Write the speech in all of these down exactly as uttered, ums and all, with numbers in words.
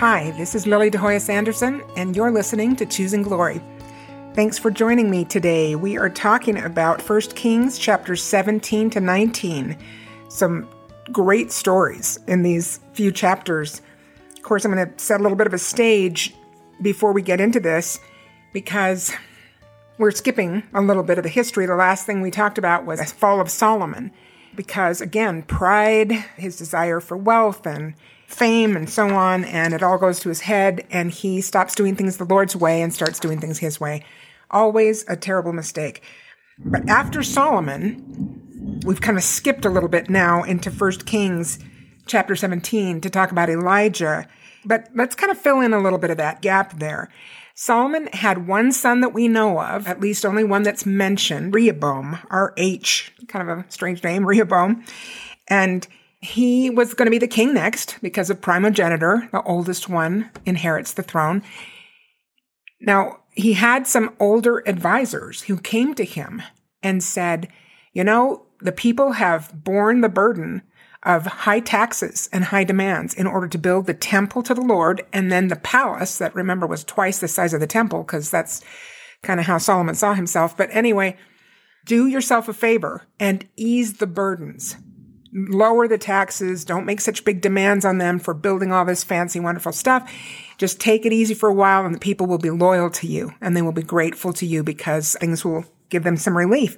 Hi, this is Lily DeHoyas Anderson, and you're listening to Choosing Glory. Thanks for joining me today. We are talking about First Kings chapters seventeen to nineteen. Some great stories in these few chapters. Of course, I'm going to set a little bit of a stage before we get into this, because we're skipping a little bit of the history. The last thing we talked about was the fall of Solomon, because again, pride, his desire for wealth and fame and so on, and it all goes to his head, and he stops doing things the Lord's way and starts doing things his way. Always a terrible mistake. But after Solomon, we've kind of skipped a little bit now into First Kings chapter seventeen to talk about Elijah, but let's kind of fill in a little bit of that gap there. Solomon had one son that we know of, at least only one that's mentioned, Rehoboam, R H, kind of a strange name, Rehoboam. And he was going to be the king next because of primogeniture, the oldest one inherits the throne. Now, he had some older advisors who came to him and said, you know, the people have borne the burden of high taxes and high demands in order to build the temple to the Lord, and then the palace that, remember, was twice the size of the temple, because that's kind of how Solomon saw himself. But anyway, do yourself a favor and ease the burdens. Lower the taxes. Don't make such big demands on them for building all this fancy, wonderful stuff. Just take it easy for a while, and the people will be loyal to you, and they will be grateful to you because things will give them some relief.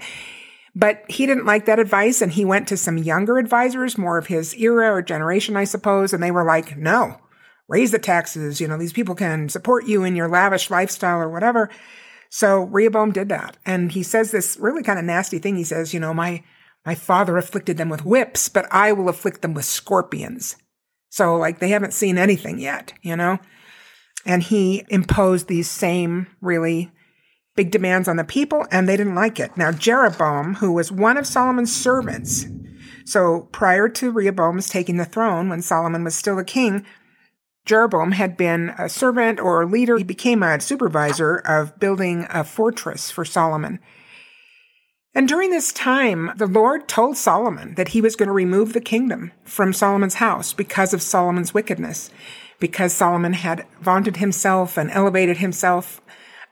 But he didn't like that advice, and he went to some younger advisors, more of his era or generation, I suppose, and they were like, no, raise the taxes. You know, these people can support you in your lavish lifestyle or whatever. So Rehoboam did that. And he says this really kind of nasty thing. He says, you know, my my father afflicted them with whips, but I will afflict them with scorpions. So, like, they haven't seen anything yet, you know? And he imposed these same really big demands on the people, and they didn't like it. Now, Jeroboam, who was one of Solomon's servants, so prior to Rehoboam's taking the throne, when Solomon was still a king, Jeroboam had been a servant or a leader. He became a supervisor of building a fortress for Solomon. And during this time, the Lord told Solomon that he was going to remove the kingdom from Solomon's house because of Solomon's wickedness, because Solomon had vaunted himself and elevated himself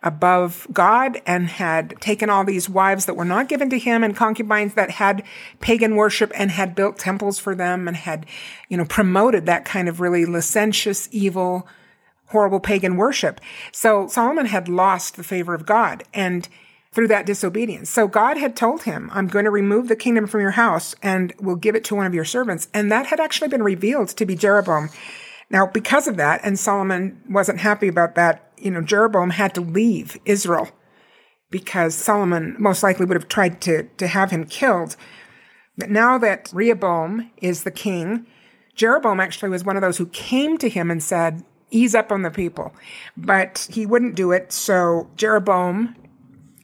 above God and had taken all these wives that were not given to him and concubines that had pagan worship and had built temples for them and had, you know, promoted that kind of really licentious, evil, horrible pagan worship. So Solomon had lost the favor of God and through that disobedience. So God had told him, I'm going to remove the kingdom from your house and will give it to one of your servants. And that had actually been revealed to be Jeroboam. Now, because of that, and Solomon wasn't happy about that, you know, Jeroboam had to leave Israel because Solomon most likely would have tried to, to have him killed. But now that Rehoboam is the king, Jeroboam actually was one of those who came to him and said, ease up on the people. But he wouldn't do it. So Jeroboam,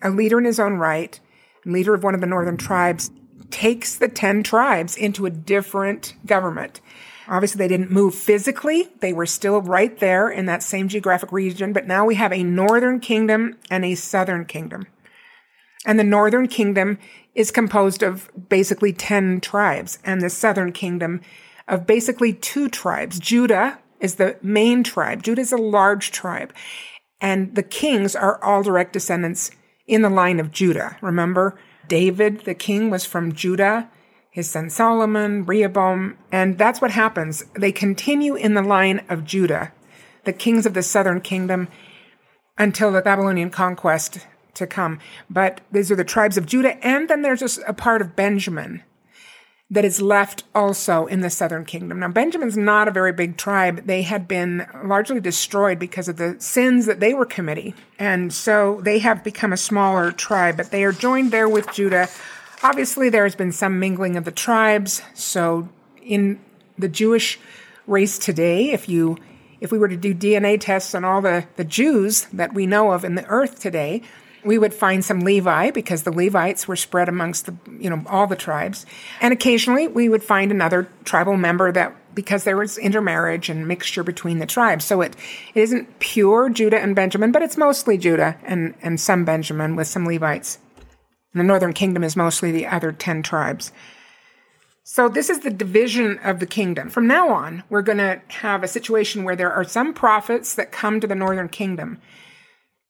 a leader in his own right, leader of one of the northern tribes, takes the ten tribes into a different government. Obviously, they didn't move physically. They were still right there in that same geographic region. But now we have a northern kingdom and a southern kingdom. And the northern kingdom is composed of basically ten tribes, and the southern kingdom of basically two tribes. Judah is the main tribe. Judah is a large tribe. And the kings are all direct descendants in the line of Judah. Remember, David, the king, was from Judah. His son Solomon, Rehoboam, and that's what happens. They continue in the line of Judah, the kings of the southern kingdom, until the Babylonian conquest to come. But these are the tribes of Judah, and then there's just a part of Benjamin that is left also in the southern kingdom. Now, Benjamin's not a very big tribe. They had been largely destroyed because of the sins that they were committing, and so they have become a smaller tribe, but they are joined there with Judah. Obviously, there has been some mingling of the tribes. So in the Jewish race today, if you if we were to do D N A tests on all the, the Jews that we know of in the earth today, we would find some Levi, because the Levites were spread amongst the you know all the tribes. And occasionally, we would find another tribal member that because there was intermarriage and mixture between the tribes. So it, it isn't pure Judah and Benjamin, but it's mostly Judah and, and some Benjamin with some Levites. The northern kingdom is mostly the other ten tribes. So this is the division of the kingdom. From now on, we're going to have a situation where there are some prophets that come to the northern kingdom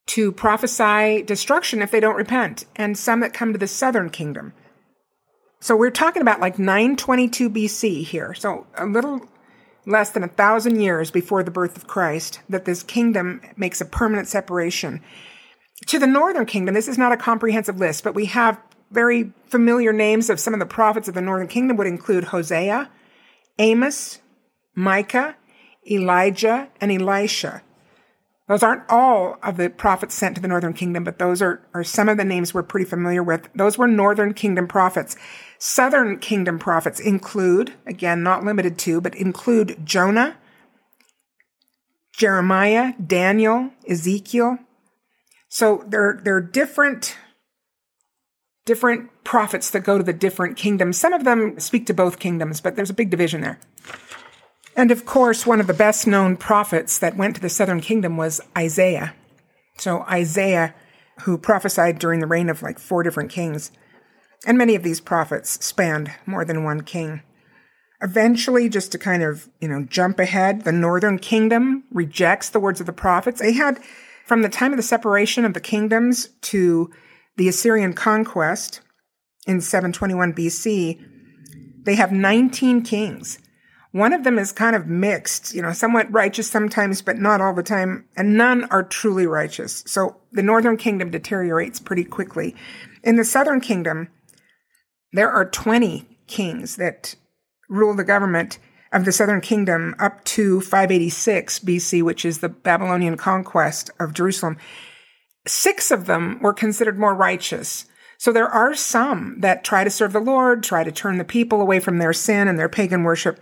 to prophesy destruction if they don't repent, and some that come to the southern kingdom. So we're talking about like nine twenty-two B C here, so a little less than a thousand years before the birth of Christ, that this kingdom makes a permanent separation. To the northern kingdom, this is not a comprehensive list, but we have very familiar names of some of the prophets of the northern kingdom would include Hosea, Amos, Micah, Elijah, and Elisha. Those aren't all of the prophets sent to the northern kingdom, but those are, are some of the names we're pretty familiar with. Those were northern kingdom prophets. Southern kingdom prophets include, again, not limited to, but include Jonah, Jeremiah, Daniel, Ezekiel. So there, there are different, different prophets that go to the different kingdoms. Some of them speak to both kingdoms, but there's a big division there. And of course, one of the best-known prophets that went to the southern kingdom was Isaiah. So Isaiah, who prophesied during the reign of like four different kings. And many of these prophets spanned more than one king. Eventually, just to kind of, you know, jump ahead, the northern kingdom rejects the words of the prophets. They had, from the time of the separation of the kingdoms to the Assyrian conquest in seven twenty-one B C, they have nineteen kings. One of them is kind of mixed, you know, somewhat righteous sometimes, but not all the time, and none are truly righteous. So the northern kingdom deteriorates pretty quickly. In the southern kingdom, there are twenty kings that rule the government of the southern kingdom up to five eighty-six B C, which is the Babylonian conquest of Jerusalem. Six of them were considered more righteous. So there are some that try to serve the Lord, try to turn the people away from their sin and their pagan worship.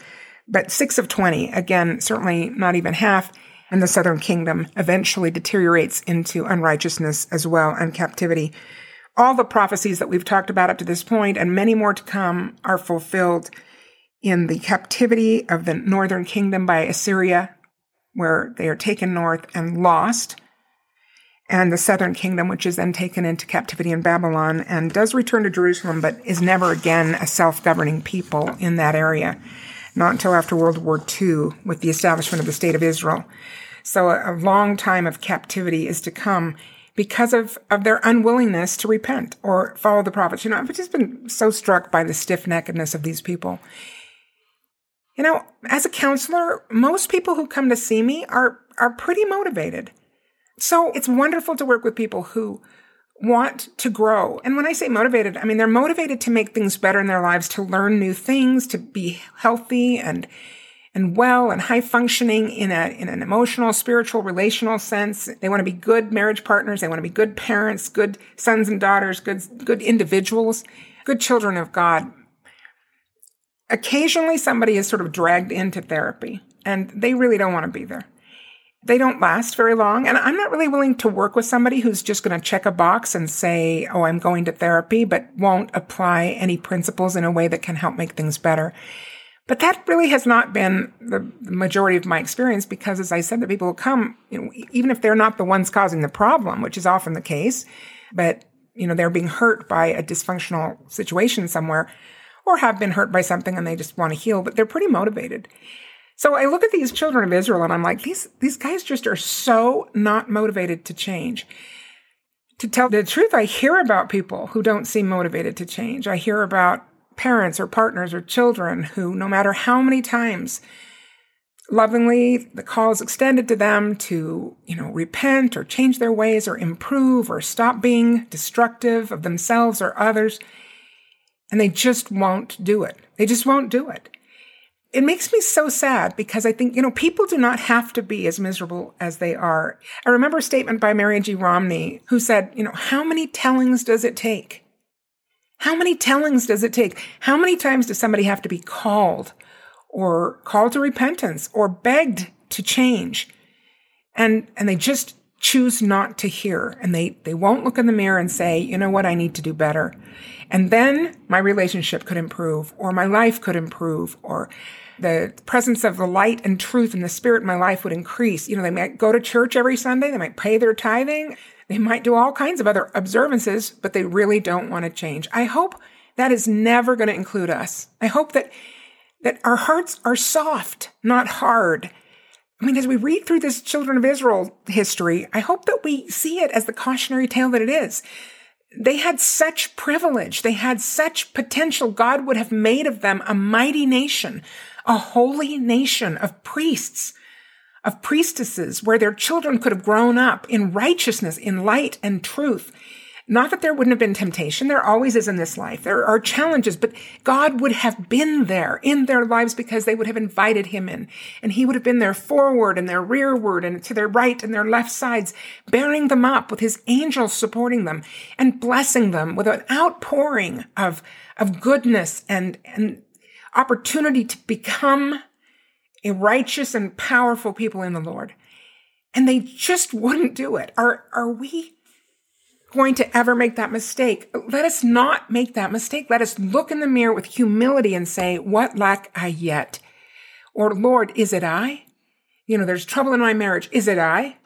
But six of twenty, again, certainly not even half, and the southern kingdom eventually deteriorates into unrighteousness as well and captivity. All the prophecies that we've talked about up to this point, and many more to come, are fulfilled in the captivity of the northern kingdom by Assyria, where they are taken north and lost, and the southern kingdom, which is then taken into captivity in Babylon and does return to Jerusalem, but is never again a self-governing people in that area. Not until after World War Two with the establishment of the State of Israel. So a, a long time of captivity is to come because of, of their unwillingness to repent or follow the prophets. You know, I've just been so struck by the stiff-neckedness of these people. You know, as a counselor, most people who come to see me are are pretty motivated. So it's wonderful to work with people who want to grow. And when I say motivated, I mean, they're motivated to make things better in their lives, to learn new things, to be healthy and, and well and high functioning in a, in an emotional, spiritual, relational sense. They want to be good marriage partners. They want to be good parents, good sons and daughters, good, good individuals, good children of God. Occasionally somebody is sort of dragged into therapy and they really don't want to be there. They don't last very long, and I'm not really willing to work with somebody who's just going to check a box and say, oh, I'm going to therapy, but won't apply any principles in a way that can help make things better. But that really has not been the majority of my experience because, as I said, the people who come, you know, even if they're not the ones causing the problem, which is often the case, but you know they're being hurt by a dysfunctional situation somewhere or have been hurt by something and they just want to heal, but they're pretty motivated. So I look at these children of Israel and I'm like, these these guys just are so not motivated to change. To tell the truth, I hear about people who don't seem motivated to change. I hear about parents or partners or children who, no matter how many times, lovingly, the call is extended to them to, you know, repent or change their ways or improve or stop being destructive of themselves or others, and they just won't do it. They just won't do it. It makes me so sad because I think, you know, people do not have to be as miserable as they are. I remember a statement by Marion G. Romney who said, you know, how many tellings does it take? How many tellings does it take? How many times does somebody have to be called or called to repentance or begged to change? And and they just choose not to hear, and they, they won't look in the mirror and say, you know what, I need to do better. And then my relationship could improve, or my life could improve, or the presence of the light and truth and the spirit in my life would increase. You know, they might go to church every Sunday. They might pay their tithing. They might do all kinds of other observances, but they really don't want to change. I hope that is never going to include us. I hope that that our hearts are soft, not hard. I mean, as we read through this children of Israel history, I hope that we see it as the cautionary tale that it is. They had such privilege. They had such potential. God would have made of them a mighty nation, a holy nation of priests, of priestesses, where their children could have grown up in righteousness, in light and truth. Not that there wouldn't have been temptation. There always is in this life. There are challenges, but God would have been there in their lives because they would have invited him in. And he would have been there forward and their rearward and to their right and their left sides, bearing them up with his angels supporting them and blessing them with an outpouring of, of goodness and, and opportunity to become a righteous and powerful people in the Lord. And they just wouldn't do it. Are, are we going to ever make that mistake? Let us not make that mistake. Let us look in the mirror with humility and say, what lack I yet? Or, Lord, is it I? You know, there's trouble in my marriage. Is it I?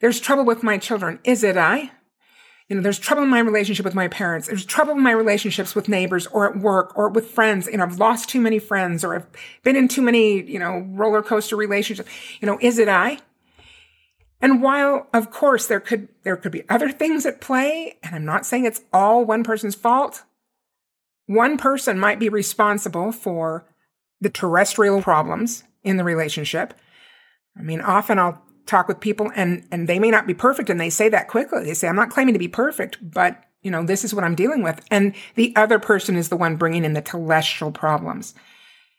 There's trouble with my children. Is it I? You know, there's trouble in my relationship with my parents. There's trouble in my relationships with neighbors or at work or with friends. You know, I've lost too many friends or I've been in too many, you know, roller coaster relationships. You know, is it I? And while, of course, there could there could be other things at play, and I'm not saying it's all one person's fault, one person might be responsible for the terrestrial problems in the relationship. I mean, often I'll talk with people, and, and they may not be perfect, and they say that quickly. They say, I'm not claiming to be perfect, but, you know, this is what I'm dealing with. And the other person is the one bringing in the telestial problems.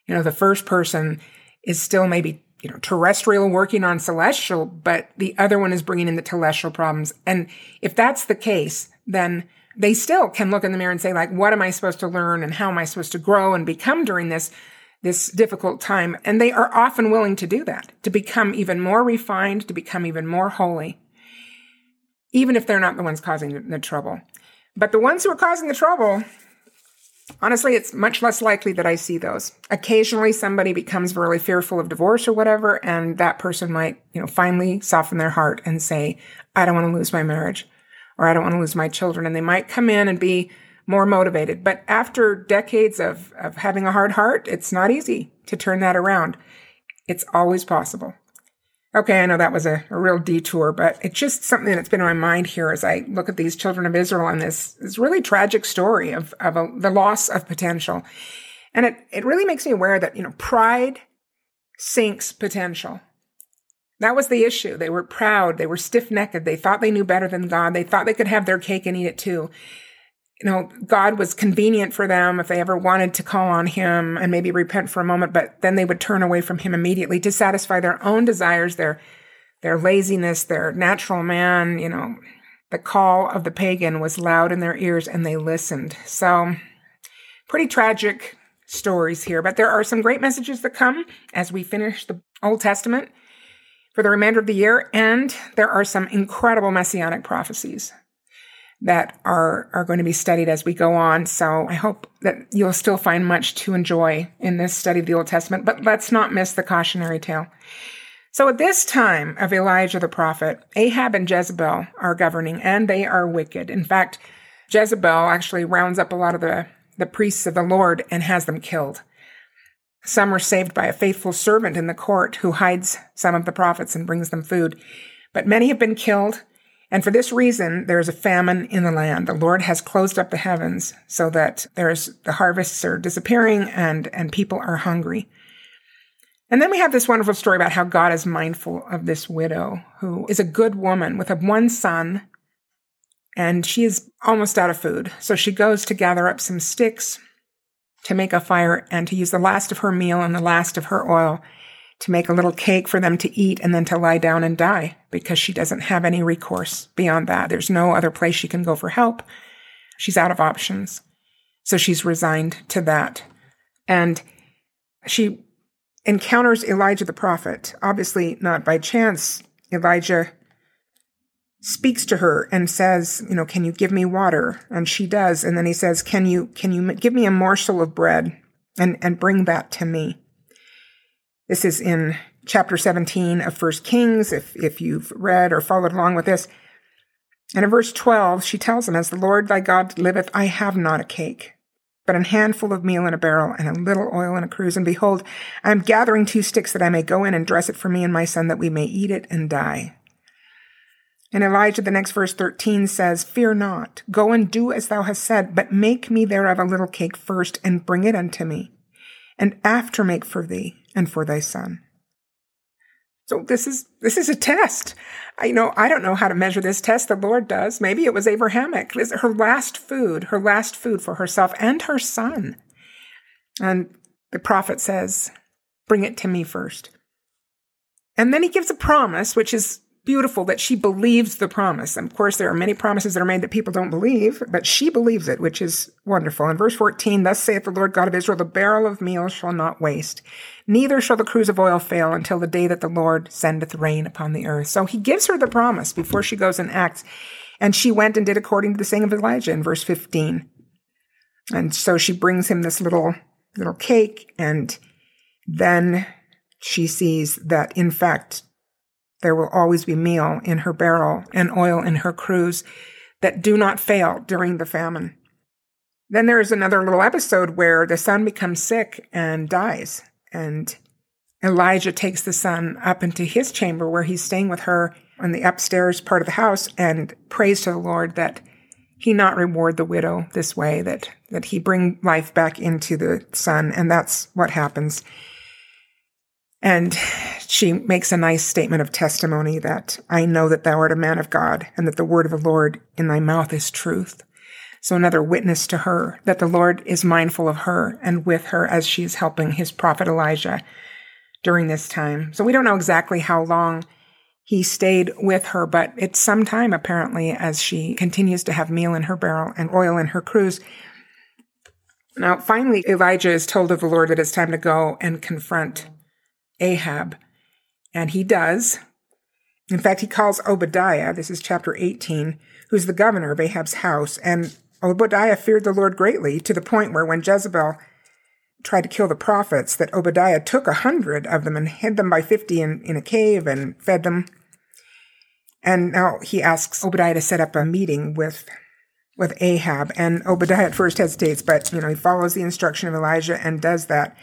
You know, the first person is still maybe, you know, terrestrial working on celestial, but the other one is bringing in the telestial problems. And if that's the case, then they still can look in the mirror and say, like, what am I supposed to learn and how am I supposed to grow and become during this, this difficult time? And they are often willing to do that, to become even more refined, to become even more holy, even if they're not the ones causing the trouble. But the ones who are causing the trouble, honestly, it's much less likely that I see those. Occasionally, somebody becomes really fearful of divorce or whatever, and that person might, you know, finally soften their heart and say, I don't want to lose my marriage, or I don't want to lose my children. And they might come in and be more motivated. But after decades of, of having a hard heart, it's not easy to turn that around. It's always possible. Okay, I know that was a, a real detour, but it's just something that's been on my mind here as I look at these children of Israel and this, this really tragic story of, of a, the loss of potential. And it, it really makes me aware that, you know, pride sinks potential. That was the issue. They were proud. They were stiff-necked. They thought they knew better than God. They thought they could have their cake and eat it too. You know, God was convenient for them if they ever wanted to call on him and maybe repent for a moment, but then they would turn away from him immediately to satisfy their own desires, their their laziness, their natural man. You know, the call of the pagan was loud in their ears and they listened. So pretty tragic stories here, but there are some great messages that come as we finish the Old Testament for the remainder of the year, and there are some incredible messianic prophecies that are, are going to be studied as we go on. So I hope that you'll still find much to enjoy in this study of the Old Testament, but let's not miss the cautionary tale. So at this time of Elijah the prophet, Ahab and Jezebel are governing, and they are wicked. In fact, Jezebel actually rounds up a lot of the, the priests of the Lord and has them killed. Some are saved by a faithful servant in the court who hides some of the prophets and brings them food. But many have been killed. And for this reason, there is a famine in the land. The Lord has closed up the heavens so that there's the harvests are disappearing and, and people are hungry. And then we have this wonderful story about how God is mindful of this widow who is a good woman with a one son, and she is almost out of food. So she goes to gather up some sticks to make a fire and to use the last of her meal and the last of her oil to make a little cake for them to eat and then to lie down and die because she doesn't have any recourse beyond that. There's no other place she can go for help. She's out of options. So she's resigned to that. And she encounters Elijah the prophet. Obviously, not by chance. Elijah speaks to her and says, you know, can you give me water? And she does. And then he says, can you, can you give me a morsel of bread and, and bring that to me? This is in chapter seventeen of First Kings, if, if you've read or followed along with this. And in verse twelve, she tells him, as the Lord thy God liveth, I have not a cake, but an handful of meal in a barrel and a little oil in a cruse. And behold, I am gathering two sticks that I may go in and dress it for me and my son, that we may eat it and die. And Elijah, the next verse thirteen says, fear not, go and do as thou hast said, but make me thereof a little cake first and bring it unto me, and after make for thee and for thy son. So this is, this is a test. I you know, I don't know how to measure this test. The Lord does. Maybe it was Abrahamic. This, her last food, her last food for herself and her son. And the prophet says, bring it to me first. And then he gives a promise, which is beautiful, that she believes the promise. And of course, there are many promises that are made that people don't believe, but she believes it, which is wonderful. In verse fourteen, thus saith the Lord God of Israel, the barrel of meal shall not waste, neither shall the cruse of oil fail until the day that the Lord sendeth rain upon the earth. So he gives her the promise before she goes and acts. And she went and did according to the saying of Elijah in verse fifteen. And so she brings him this little, little cake. And then she sees that, in fact, there will always be meal in her barrel and oil in her cruse that do not fail during the famine. Then there is another little episode where the son becomes sick and dies. And Elijah takes the son up into his chamber where he's staying with her on the upstairs part of the house and prays to the Lord that he not reward the widow this way, that, that he bring life back into the son. And that's what happens. And she makes a nice statement of testimony that I know that thou art a man of God and that the word of the Lord in thy mouth is truth. So another witness to her that the Lord is mindful of her and with her as she is helping his prophet Elijah during this time. So we don't know exactly how long he stayed with her, but it's some time apparently as she continues to have meal in her barrel and oil in her cruse. Now, finally, Elijah is told of the Lord that it's time to go and confront Ahab, and he does. In fact, he calls Obadiah, this is chapter eighteen, who's the governor of Ahab's house, and Obadiah feared the Lord greatly to the point where when Jezebel tried to kill the prophets, that Obadiah took a hundred of them and hid them by fifty in, in a cave and fed them. And now he asks Obadiah to set up a meeting with, with Ahab, and Obadiah at first hesitates, but you know he follows the instruction of Elijah and does that.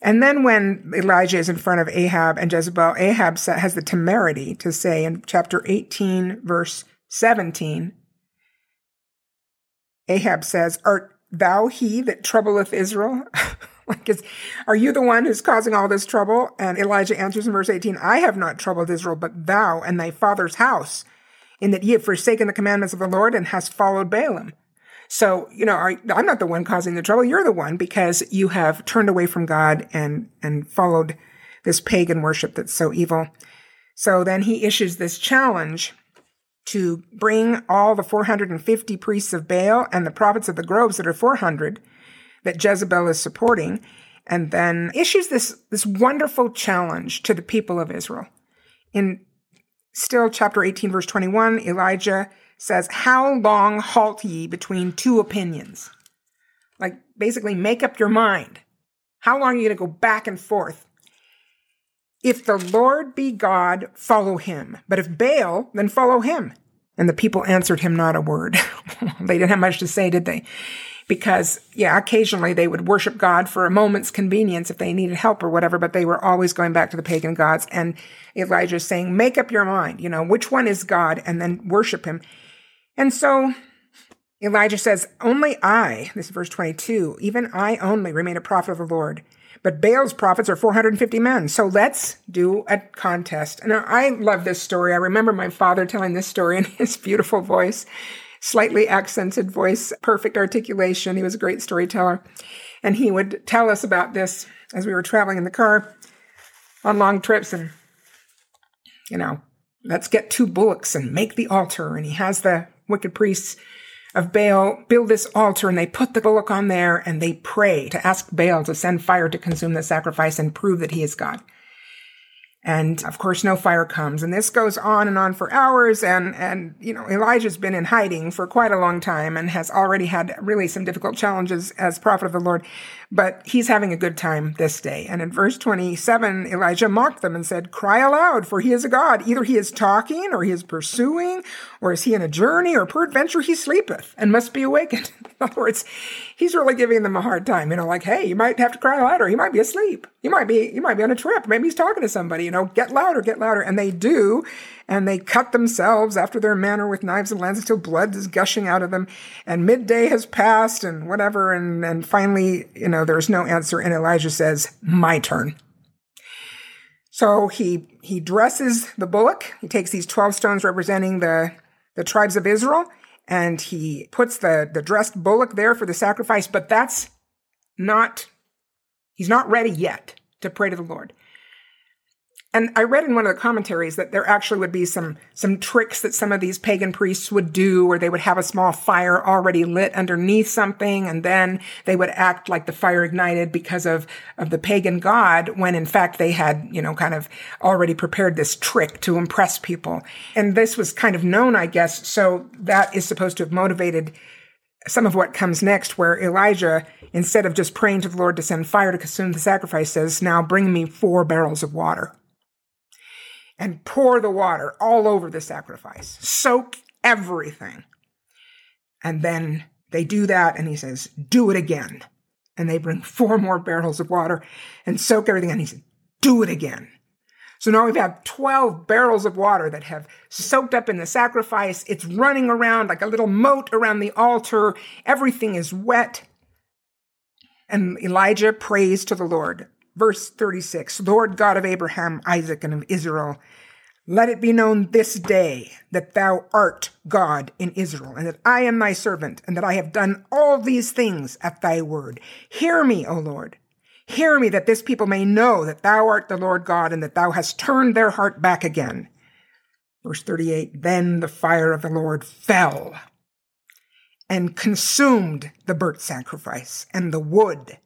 And then when Elijah is in front of Ahab and Jezebel, Ahab has the temerity to say in chapter eighteen, verse seventeen, Ahab says, art thou he that troubleth Israel? Like, is, are you the one who's causing all this trouble? And Elijah answers in verse eighteen, I have not troubled Israel, but thou and thy father's house, in that ye have forsaken the commandments of the Lord and hast followed Balaam. So, you know, I'm not the one causing the trouble. You're the one because you have turned away from God and, and followed this pagan worship that's so evil. So then he issues this challenge to bring all the four hundred fifty priests of Baal and the prophets of the groves that are four hundred that Jezebel is supporting, and then issues this, this wonderful challenge to the people of Israel. In still chapter eighteen, verse twenty-one, Elijah says, how long halt ye between two opinions? Like, basically, make up your mind. How long are you going to go back and forth? If the Lord be God, follow him. But if Baal, then follow him. And the people answered him not a word. They didn't have much to say, did they? Because, yeah, occasionally they would worship God for a moment's convenience if they needed help or whatever, but they were always going back to the pagan gods. And Elijah's saying, make up your mind, you know, which one is God, and then worship him. And so Elijah says, only I, this is verse twenty-two, even I only remain a prophet of the Lord. But Baal's prophets are four hundred fifty men, so let's do a contest. Now, I love this story. I remember my father telling this story in his beautiful voice, slightly accented voice, perfect articulation. He was a great storyteller. And he would tell us about this as we were traveling in the car on long trips. And, you know, let's get two bullocks and make the altar. And he has the wicked priests of Baal build this altar, and they put the bullock on there, and they pray to ask Baal to send fire to consume the sacrifice and prove that he is God. And of course, no fire comes. And this goes on and on for hours. And, and, you know, Elijah's been in hiding for quite a long time and has already had really some difficult challenges as prophet of the Lord. But he's having a good time this day. And in verse twenty-seven, Elijah mocked them and said, "Cry aloud, for he is a god. Either he is talking, or he is pursuing, or is he in a journey, or peradventure he sleepeth and must be awakened." In other words, he's really giving them a hard time. You know, like, hey, you might have to cry louder. He might be asleep. You might be, you might be on a trip. Maybe he's talking to somebody. You know, get louder, get louder. And they do. And they cut themselves after their manner with knives and lances till blood is gushing out of them. And midday has passed and whatever. And, and finally, you know, there's no answer. And Elijah says, "My turn." So he he dresses the bullock. He takes these twelve stones representing the, the tribes of Israel. And he puts the, the dressed bullock there for the sacrifice. But that's not, he's not ready yet to pray to the Lord. And I read in one of the commentaries that there actually would be some some tricks that some of these pagan priests would do, where they would have a small fire already lit underneath something, and then they would act like the fire ignited because of, of the pagan god, when in fact they had, you know, kind of already prepared this trick to impress people. And this was kind of known, I guess, so that is supposed to have motivated some of what comes next, where Elijah, instead of just praying to the Lord to send fire to consume the sacrifice, says, "Now bring me four barrels of water." And pour the water all over the sacrifice. Soak everything. And then they do that, and he says, "Do it again." And they bring four more barrels of water and soak everything, and he says, "Do it again." So now we've had twelve barrels of water that have soaked up in the sacrifice. It's running around like a little moat around the altar. Everything is wet. And Elijah prays to the Lord. Verse thirty-six, "Lord God of Abraham, Isaac, and of Israel, let it be known this day that thou art God in Israel, and that I am thy servant, and that I have done all these things at thy word. Hear me, O Lord. Hear me, that this people may know that thou art the Lord God, and that thou hast turned their heart back again." Verse thirty-eight, "Then the fire of the Lord fell and consumed the burnt sacrifice, and the wood,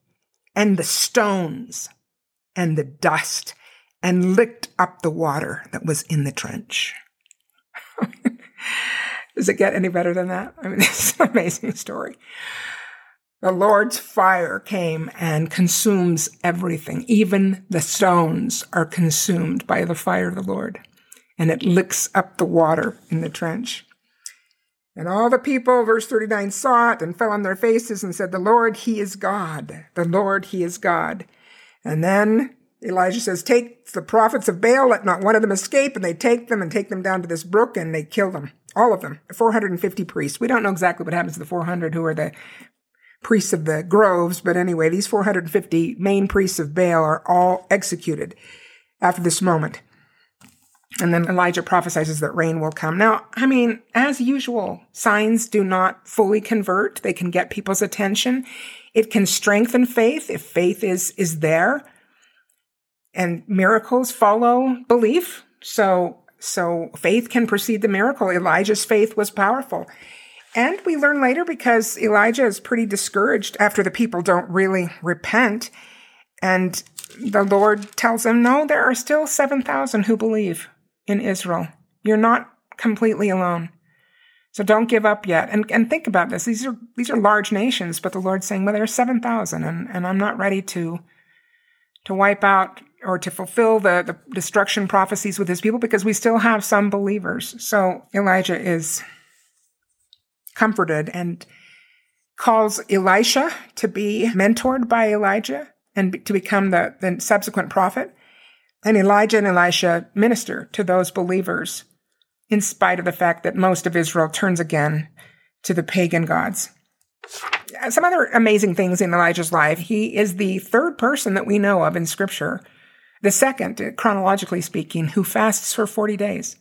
and the stones, and the dust, and licked up the water that was in the trench." Does it get any better than that? I mean, it's an amazing story. The Lord's fire came and consumes everything. Even the stones are consumed by the fire of the Lord, and it licks up the water in the trench. "And all the people," verse thirty-nine, "saw it and fell on their faces and said, the Lord, he is God. The Lord, he is God." And then Elijah says, "Take the prophets of Baal, let not one of them escape." And they take them and take them down to this brook, and they kill them, all of them, four hundred fifty priests. We don't know exactly what happens to the four hundred who are the priests of the groves, but anyway, these four hundred fifty main priests of Baal are all executed after this moment. And then Elijah prophesies that rain will come. Now, I mean, as usual, signs do not fully convert. They can get people's attention. It can strengthen faith if faith is is there. And miracles follow belief. So, so faith can precede the miracle. Elijah's faith was powerful. And we learn later, because Elijah is pretty discouraged after the people don't really repent. And the Lord tells him, no, there are still seven thousand who believe in Israel. You're not completely alone. So don't give up yet. And and think about this. These are these are large nations, but the Lord's saying, well, there are seven thousand, and, and I'm not ready to to wipe out or to fulfill the, the destruction prophecies with his people, because we still have some believers. So Elijah is comforted and calls Elisha to be mentored by Elijah and to become the, the subsequent prophet. And Elijah and Elisha minister to those believers, in spite of the fact that most of Israel turns again to the pagan gods. Some other amazing things in Elijah's life. He is the third person that we know of in Scripture, the second, chronologically speaking, who fasts for forty days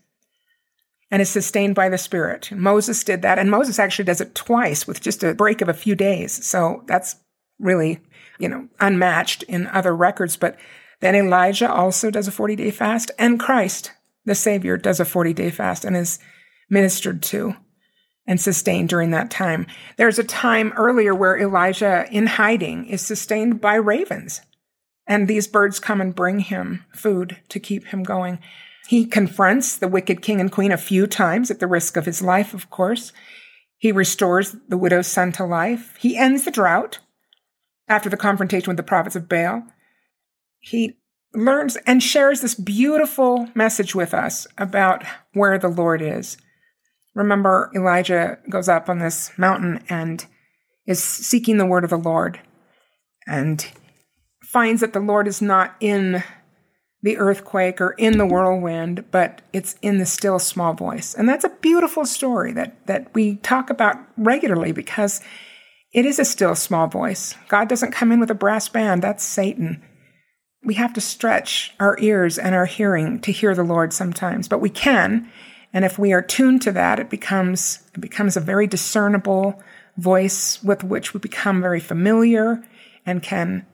and is sustained by the Spirit. Moses did that, and Moses actually does it twice with just a break of a few days. So that's really, you know, unmatched in other records. But then Elijah also does a forty-day fast, and Christ, the Savior, does a forty-day fast and is ministered to and sustained during that time. There's a time earlier where Elijah, in hiding, is sustained by ravens, and these birds come and bring him food to keep him going. He confronts the wicked king and queen a few times, at the risk of his life, of course. He restores the widow's son to life. He ends the drought. after the confrontation with the prophets of Baal, he learns and shares this beautiful message with us about where the Lord is. Remember, Elijah goes up on this mountain and is seeking the word of the Lord and finds that the Lord is not in the earthquake or in the whirlwind, but it's in the still small voice. And that's a beautiful story that, that we talk about regularly because it is a still small voice. God doesn't come in with a brass band. That's Satan. We have to stretch our ears and our hearing to hear the Lord sometimes, but we can. And if we are tuned to that, it becomes it becomes a very discernible voice with which we become very familiar and can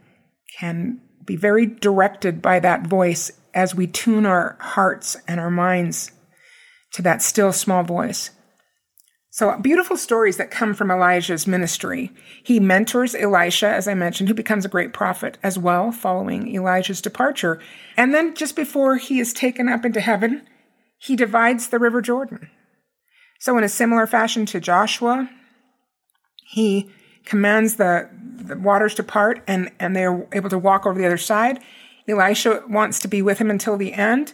can be very directed by that voice as we tune our hearts and our minds to that still small voice. So beautiful stories that come from Elijah's ministry. He mentors Elisha, as I mentioned, who becomes a great prophet as well following Elijah's departure. And then just before he is taken up into heaven, he divides the River Jordan. So in a similar fashion to Joshua, he commands the, the waters to part and, and they are able to walk over the other side. Elisha wants to be with him until the end.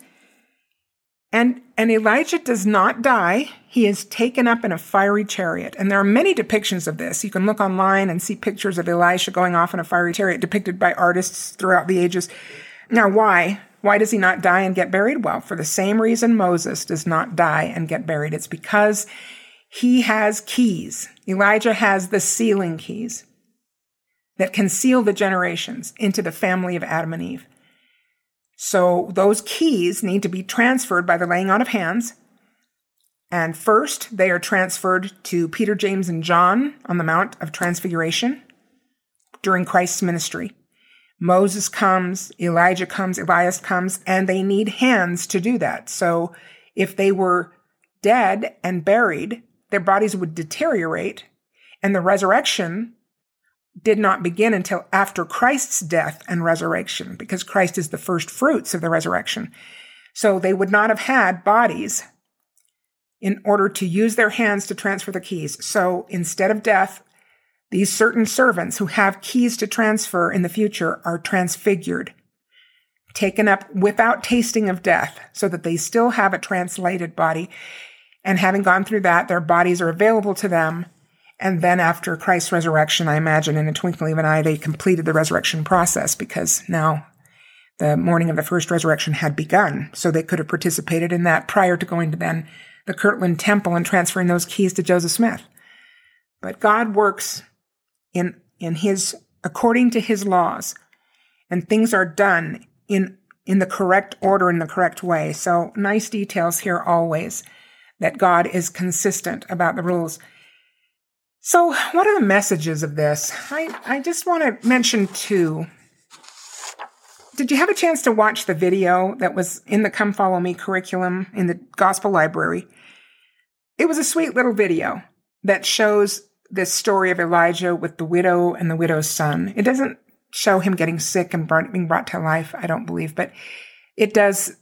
And, and Elijah does not die. He is taken up in a fiery chariot. And there are many depictions of this. You can look online and see pictures of Elisha going off in a fiery chariot depicted by artists throughout the ages. Now, why? Why does he not die and get buried? Well, for the same reason Moses does not die and get buried. It's because he has keys. Elijah has the sealing keys that can seal the generations into the family of Adam and Eve. So those keys need to be transferred by the laying on of hands. And first, they are transferred to Peter, James, and John on the Mount of Transfiguration during Christ's ministry. Moses comes, Elijah comes, Elias comes, and they need hands to do that. So if they were dead and buried, their bodies would deteriorate, and the resurrection did not begin until after Christ's death and resurrection, because Christ is the first fruits of the resurrection. So they would not have had bodies in order to use their hands to transfer the keys. So instead of death, these certain servants who have keys to transfer in the future are transfigured, taken up without tasting of death, so that they still have a translated body. And having gone through that, their bodies are available to them. And then after Christ's resurrection, I imagine in a twinkling of an eye, they completed the resurrection process, because now the morning of the first resurrection had begun. So they could have participated in that prior to going to then the Kirtland Temple and transferring those keys to Joseph Smith. But God works in in his according to his laws, and things are done in in the correct order, in the correct way. So nice details here always, that God is consistent about the rules. So what are the messages of this? I, I just want to mention two. Did you have a chance to watch the video that was in the Come Follow Me curriculum in the Gospel Library? It was a sweet little video that shows this story of Elijah with the widow and the widow's son. It doesn't show him getting sick and brought, being brought to life, I don't believe, but it does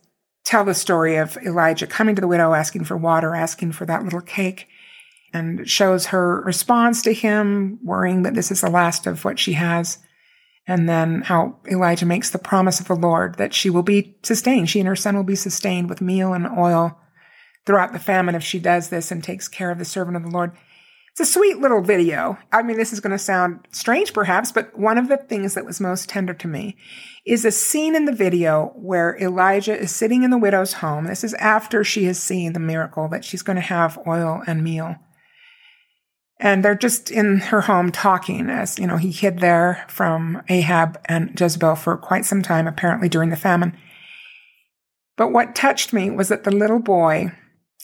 tell the story of Elijah coming to the widow, asking for water, asking for that little cake, and shows her response to him, worrying that this is the last of what she has. And then how Elijah makes the promise of the Lord that she will be sustained. She and her son will be sustained with meal and oil throughout the famine if she does this and takes care of the servant of the Lord. It's a sweet little video. I mean, this is going to sound strange perhaps, but one of the things that was most tender to me is a scene in the video where Elijah is sitting in the widow's home. This is after she has seen the miracle that she's going to have oil and meal. And they're just in her home talking, as, you know, he hid there from Ahab and Jezebel for quite some time, apparently during the famine. But what touched me was that the little boy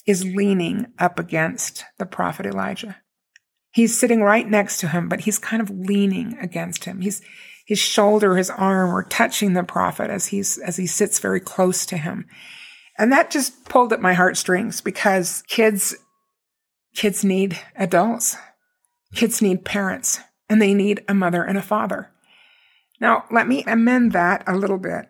is leaning up against the prophet Elijah. He's sitting right next to him, but he's kind of leaning against him. He's, his shoulder, his arm are touching the prophet as he's, as he sits very close to him. And that just pulled at my heartstrings, because kids, kids need adults. Kids need parents, and they need a mother and a father. Now, let me amend that a little bit.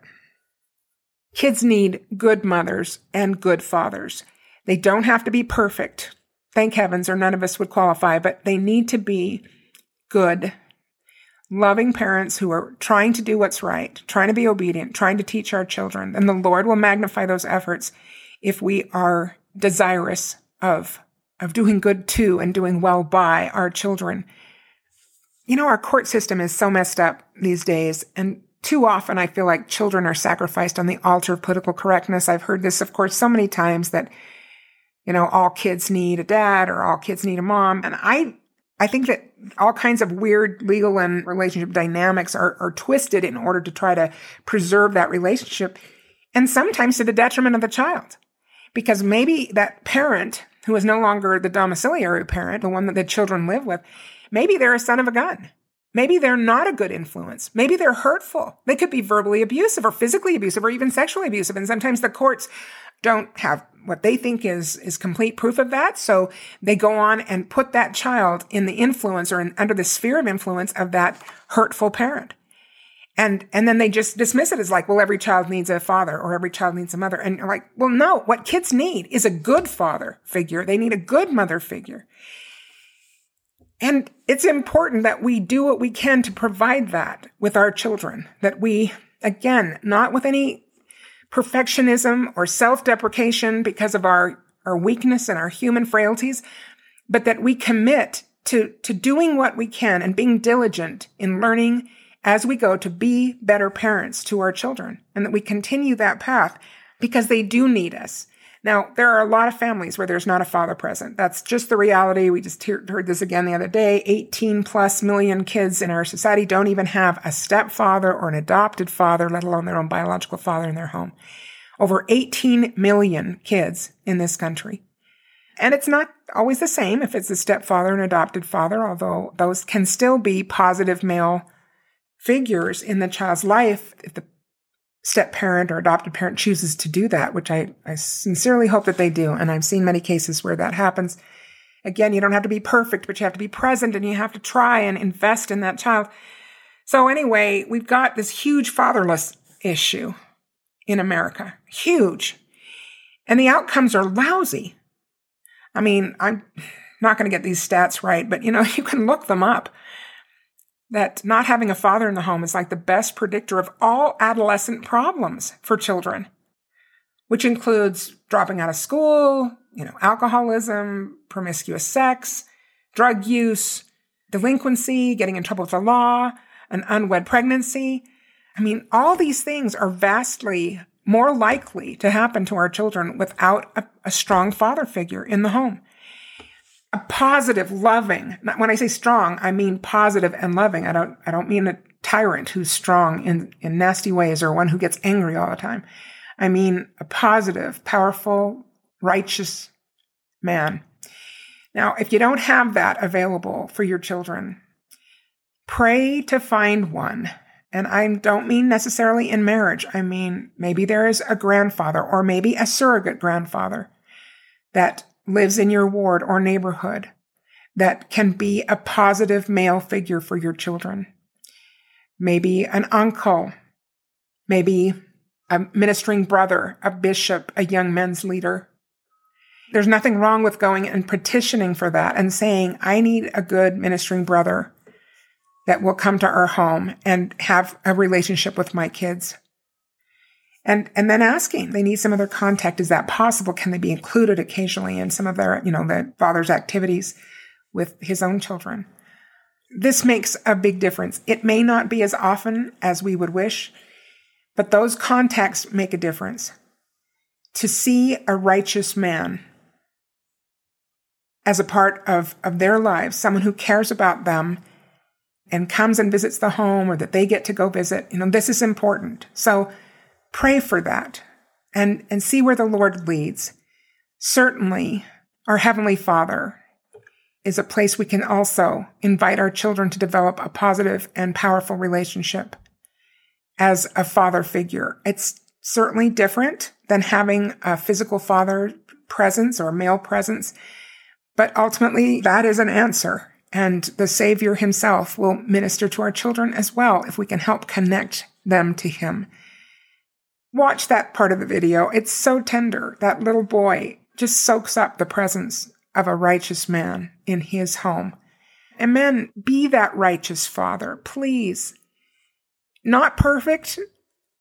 Kids need good mothers and good fathers. They don't have to be perfect. Thank heavens, or none of us would qualify, but they need to be good, loving parents who are trying to do what's right, trying to be obedient, trying to teach our children. And the Lord will magnify those efforts if we are desirous of, of doing good to and doing well by our children. You know, our court system is so messed up these days, and too often I feel like children are sacrificed on the altar of political correctness. I've heard this, of course, so many times that, you know, all kids need a dad or all kids need a mom. And I I think that all kinds of weird legal and relationship dynamics are, are twisted in order to try to preserve that relationship, and sometimes to the detriment of the child. Because maybe that parent who is no longer the domiciliary parent, the one that the children live with, maybe they're a son of a gun. Maybe they're not a good influence. Maybe they're hurtful. They could be verbally abusive or physically abusive or even sexually abusive. And sometimes the courts don't have what they think is, is complete proof of that. So they go on and put that child in the influence or in, under the sphere of influence of that hurtful parent. And, and then they just dismiss it as like, well, every child needs a father or every child needs a mother. And like, well, no, what kids need is a good father figure. They need a good mother figure. And it's important that we do what we can to provide that with our children, that we, again, not with any perfectionism or self-deprecation because of our, our weakness and our human frailties, but that we commit to, to doing what we can and being diligent in learning as we go to be better parents to our children, and that we continue that path because they do need us. Now, there are a lot of families where there's not a father present. That's just the reality. We just heard, heard this again the other day. eighteen plus million kids in our society don't even have a stepfather or an adopted father, let alone their own biological father in their home. Over eighteen million kids in this country. And it's not always the same if it's a stepfather and adopted father, although those can still be positive male figures in the child's life if the step parent or adopted parent chooses to do that, which I, I sincerely hope that they do. And I've seen many cases where that happens. Again, you don't have to be perfect, but you have to be present and you have to try and invest in that child. So anyway, we've got this huge fatherless issue in America. Huge. And the outcomes are lousy. I mean, I'm not going to get these stats right, but you know, you can look them up. That not having a father in the home is like the best predictor of all adolescent problems for children, which includes dropping out of school, you know, alcoholism, promiscuous sex, drug use, delinquency, getting in trouble with the law, an unwed pregnancy. I mean, all these things are vastly more likely to happen to our children without a, a strong father figure in the home. A positive, loving, when I say strong, I mean positive and loving. I don't I don't mean a tyrant who's strong in, in nasty ways or one who gets angry all the time. I mean a positive, powerful, righteous man. Now, if you don't have that available for your children, pray to find one. And I don't mean necessarily in marriage. I mean, maybe there is a grandfather or maybe a surrogate grandfather that lives in your ward or neighborhood that can be a positive male figure for your children. Maybe an uncle, maybe a ministering brother, a bishop, a young men's leader. There's nothing wrong with going and petitioning for that and saying, I need a good ministering brother that will come to our home and have a relationship with my kids. And and then asking, they need some other contact. Is that possible? Can they be included occasionally in some of their, you know, the father's activities with his own children? This makes a big difference. It may not be as often as we would wish, but those contacts make a difference. To see a righteous man as a part of, of their lives, someone who cares about them and comes and visits the home or that they get to go visit, you know, this is important. So pray for that and, and see where the Lord leads. Certainly, our Heavenly Father is a place we can also invite our children to develop a positive and powerful relationship as a father figure. It's certainly different than having a physical father presence or male presence, but ultimately that is an answer. And the Savior himself will minister to our children as well if we can help connect them to him. Watch that part of the video. It's so tender. That little boy just soaks up the presence of a righteous man in his home. Amen. Be that righteous father, please. Not perfect.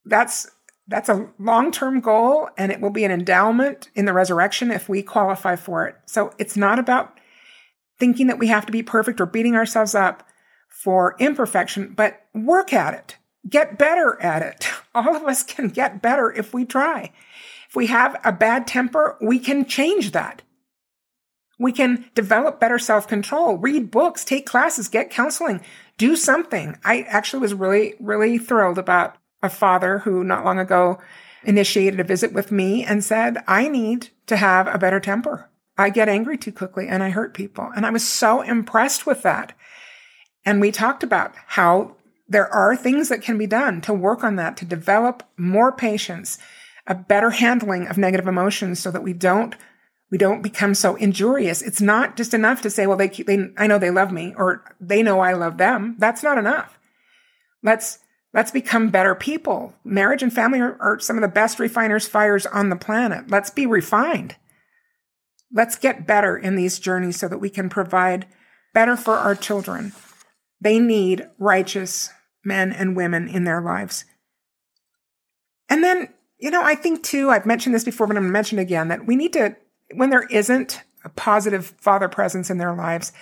That's that's a long-term goal, and it will be an endowment in the resurrection if we qualify for it. So it's not about thinking that we have to be perfect or beating ourselves up for imperfection, but work at it. Get better at it. All of us can get better if we try. If we have a bad temper, we can change that. We can develop better self-control, read books, take classes, get counseling, do something. I actually was really, really thrilled about a father who not long ago initiated a visit with me and said, I need to have a better temper. I get angry too quickly and I hurt people. And I was so impressed with that. And we talked about how there are things that can be done to work on that, to develop more patience, a better handling of negative emotions so that we don't We don't become so injurious. It's not just enough to say, well, they, they, I know they love me, or they know I love them. That's not enough. Let's, let's become better people. Marriage and family are, are some of the best refiners fires on the planet. Let's be refined. Let's get better in these journeys so that we can provide better for our children. They need righteous men and women in their lives. And then, you know, I think too, I've mentioned this before, but I'm going to mention again that we need to, when there isn't a positive father presence in their lives,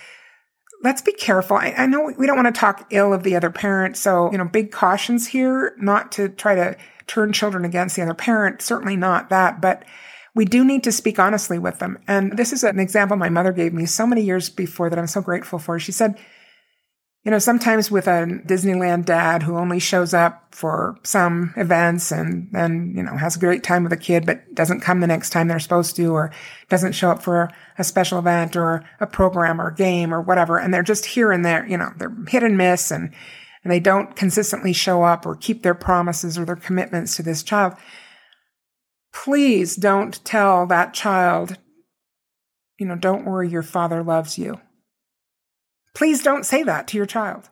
let's be careful. I, I know we don't want to talk ill of the other parent. So, you know, big cautions here, not to try to turn children against the other parent. Certainly not that, but we do need to speak honestly with them. And this is an example my mother gave me so many years before that I'm so grateful for. She said, you know, sometimes with a Disneyland dad who only shows up for some events and then, you know, has a great time with a kid, but doesn't come the next time they're supposed to, or doesn't show up for a special event or a program or a game or whatever. And they're just here and there, you know, they're hit and miss and, and they don't consistently show up or keep their promises or their commitments to this child. Please don't tell that child, you know, don't worry, your father loves you. Please don't say that to your child,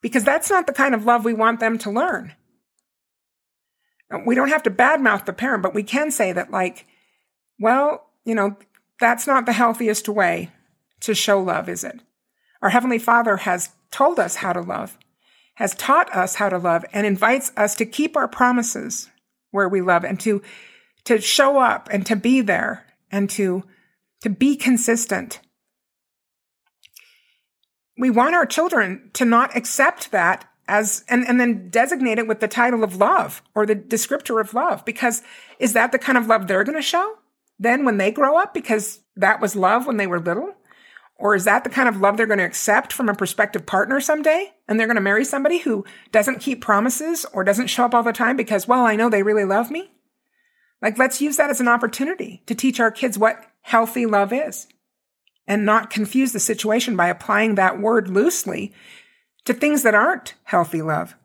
because that's not the kind of love we want them to learn. We don't have to badmouth the parent, but we can say that, like, well, you know, that's not the healthiest way to show love, is it? Our Heavenly Father has told us how to love, has taught us how to love, and invites us to keep our promises where we love and to, to show up and to be there and to, to be consistent. We want our children to not accept that as, and, and then designate it with the title of love or the descriptor of love, because is that the kind of love they're going to show then when they grow up, because that was love when they were little? Or is that the kind of love they're going to accept from a prospective partner someday? And they're going to marry somebody who doesn't keep promises or doesn't show up all the time because, well, I know they really love me. Like, let's use that as an opportunity to teach our kids what healthy love is, and not confuse the situation by applying that word loosely to things that aren't healthy love.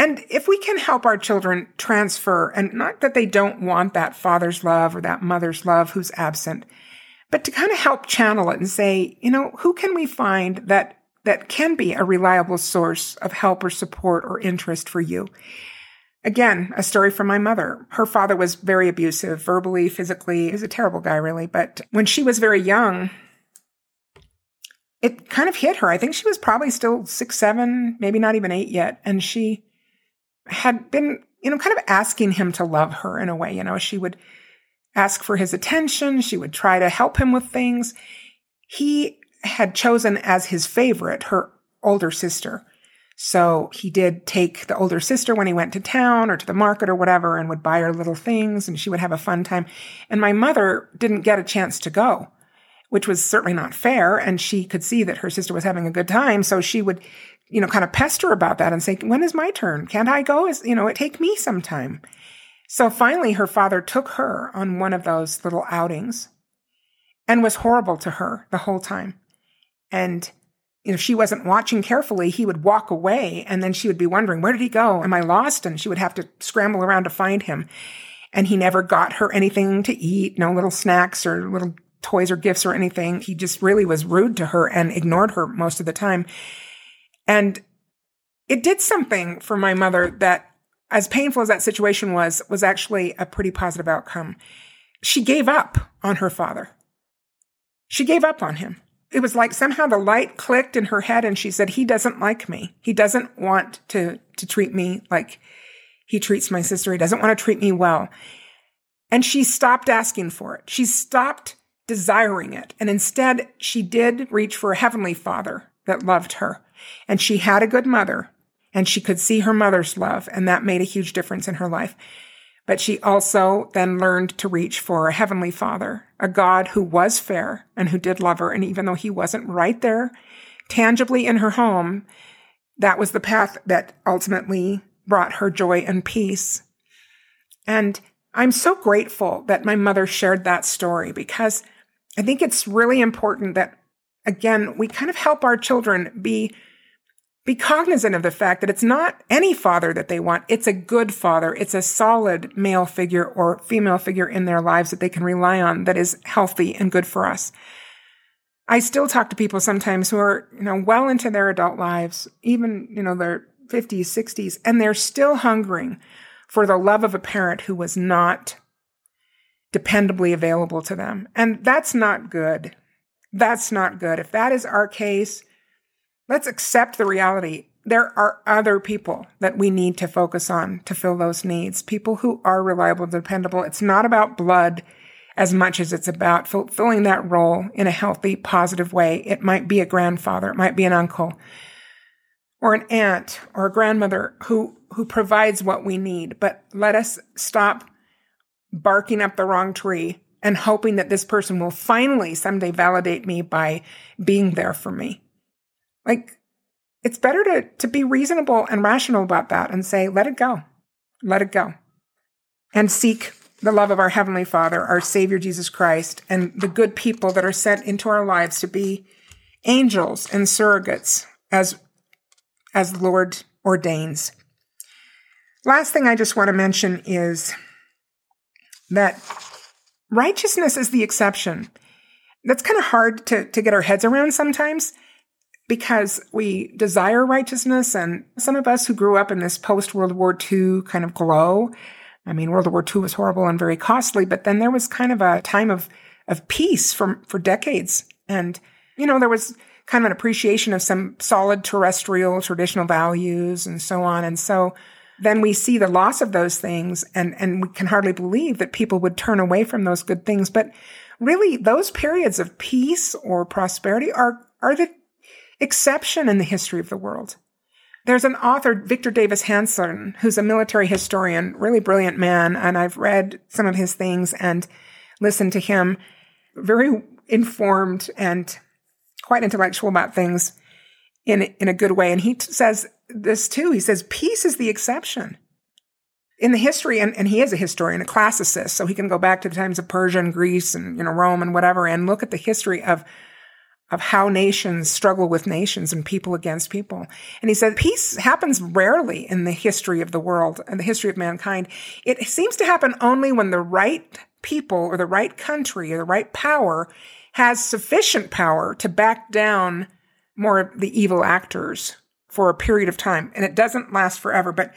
And if we can help our children transfer, and not that they don't want that father's love or that mother's love who's absent, but to kind of help channel it and say, you know, who can we find that that can be a reliable source of help or support or interest for you? Again, a story from my mother. Her father was very abusive, verbally, physically. He was a terrible guy, really. But when she was very young, it kind of hit her. I think she was probably still six, seven, maybe not even eight yet. And she had been, you know, kind of asking him to love her in a way. You know, she would ask for his attention. She would try to help him with things. He had chosen as his favorite her older sister. So he did take the older sister when he went to town or to the market or whatever, and would buy her little things, and she would have a fun time. And my mother didn't get a chance to go, which was certainly not fair. And she could see that her sister was having a good time. So she would, you know, kind of pester about that and say, when is my turn? Can't I go? Is, you know, it take me sometime. So finally, her father took her on one of those little outings and was horrible to her the whole time. And if she wasn't watching carefully, he would walk away, and then she would be wondering, where did he go? Am I lost? And she would have to scramble around to find him. And he never got her anything to eat, no little snacks or little toys or gifts or anything. He just really was rude to her and ignored her most of the time. And it did something for my mother that, as painful as that situation was, was actually a pretty positive outcome. She gave up on her father. She gave up on him. It was like somehow the light clicked in her head and she said, he doesn't like me. He doesn't want to, to treat me like he treats my sister. He doesn't want to treat me well. And she stopped asking for it. She stopped desiring it. And instead, she did reach for a heavenly Father that loved her. And she had a good mother, and she could see her mother's love, and that made a huge difference in her life. But she also then learned to reach for a heavenly Father, a God who was fair and who did love her. And even though he wasn't right there tangibly in her home, that was the path that ultimately brought her joy and peace. And I'm so grateful that my mother shared that story, because I think it's really important that, again, we kind of help our children be Be cognizant of the fact that it's not any father that they want. It's a good father. It's a solid male figure or female figure in their lives that they can rely on, that is healthy and good for us. I still talk to people sometimes who are, you know, well into their adult lives, even, you know, their fifties, sixties, and they're still hungering for the love of a parent who was not dependably available to them. And that's not good. That's not good. If that is our case, let's accept the reality. There are other people that we need to focus on to fill those needs, people who are reliable and dependable. It's not about blood as much as it's about fulfilling that role in a healthy, positive way. It might be a grandfather, it might be an uncle, or an aunt, or a grandmother who, who provides what we need. But let us stop barking up the wrong tree and hoping that this person will finally someday validate me by being there for me. Like, it's better to, to be reasonable and rational about that and say, let it go, let it go, and seek the love of our Heavenly Father, our Savior, Jesus Christ, and the good people that are sent into our lives to be angels and surrogates as, as the Lord ordains. Last thing I just want to mention is that righteousness is the exception. That's kind of hard to, to get our heads around sometimes, because we desire righteousness, and some of us who grew up in this post-World War Two kind of glow. I mean, World War Two was horrible and very costly, but then there was kind of a time of, of peace for, for decades. And, you know, there was kind of an appreciation of some solid terrestrial traditional values and so on. And so then we see the loss of those things, and, and we can hardly believe that people would turn away from those good things. But really, those periods of peace or prosperity are, are the exception in the history of the world. There's an author, Victor Davis Hanson, who's a military historian, really brilliant man, and I've read some of his things and listened to him, very informed and quite intellectual about things in, in a good way. And he t- says this too. He says, peace is the exception. In the history, and, and he is a historian, a classicist, so he can go back to the times of Persia and Greece and, you know, Rome and whatever, and look at the history of of how nations struggle with nations and people against people. And he said, peace happens rarely in the history of the world and the history of mankind. It seems to happen only when the right people or the right country or the right power has sufficient power to back down more of the evil actors for a period of time. And it doesn't last forever, but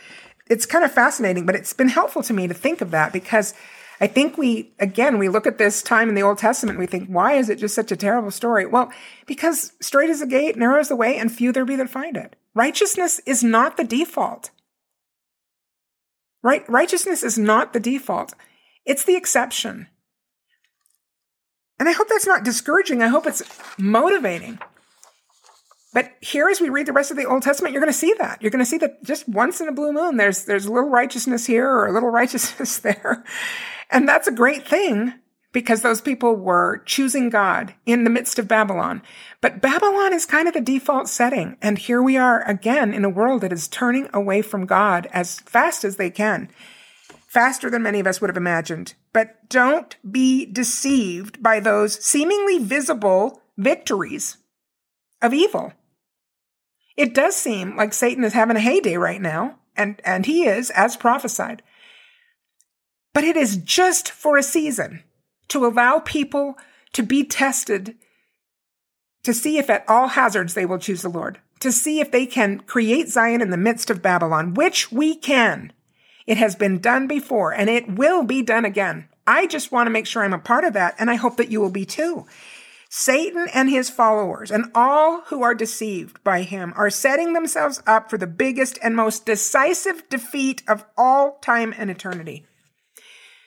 it's kind of fascinating, but it's been helpful to me to think of that, because I think we, again, we look at this time in the Old Testament, and we think, why is it just such a terrible story? Well, because straight is the gate, narrow is the way, and few there be that find it. Righteousness is not the default. Right? Righteousness is not the default. It's the exception. And I hope that's not discouraging. I hope it's motivating. But here, as we read the rest of the Old Testament, you're going to see that. You're going to see that just once in a blue moon, there's there's a little righteousness here or a little righteousness there. And that's a great thing, because those people were choosing God in the midst of Babylon. But Babylon is kind of the default setting. And here we are again in a world that is turning away from God as fast as they can, faster than many of us would have imagined. But don't be deceived by those seemingly visible victories of evil. It does seem like Satan is having a heyday right now, and, and he is, as prophesied. But it is just for a season, to allow people to be tested, to see if at all hazards they will choose the Lord, to see if they can create Zion in the midst of Babylon, which we can. It has been done before, and it will be done again. I just want to make sure I'm a part of that, and I hope that you will be too. Satan and his followers and all who are deceived by him are setting themselves up for the biggest and most decisive defeat of all time and eternity.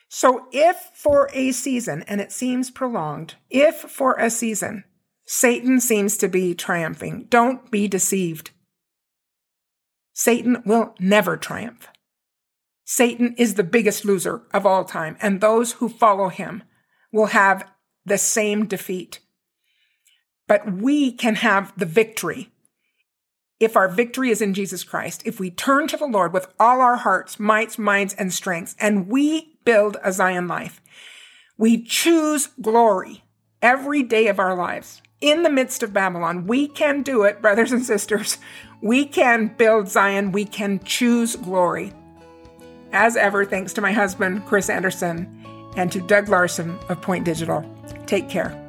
So if for a season, and it seems prolonged, if for a season, Satan seems to be triumphing, don't be deceived. Satan will never triumph. Satan is the biggest loser of all time, and those who follow him will have the same defeat. But we can have the victory if our victory is in Jesus Christ, if we turn to the Lord with all our hearts, mights, minds, and strengths, and we build a Zion life. We choose glory every day of our lives. In the midst of Babylon, we can do it, brothers and sisters. We can build Zion. We can choose glory. As ever, thanks to my husband, Chris Anderson, and to Doug Larson of Point Digital. Take care.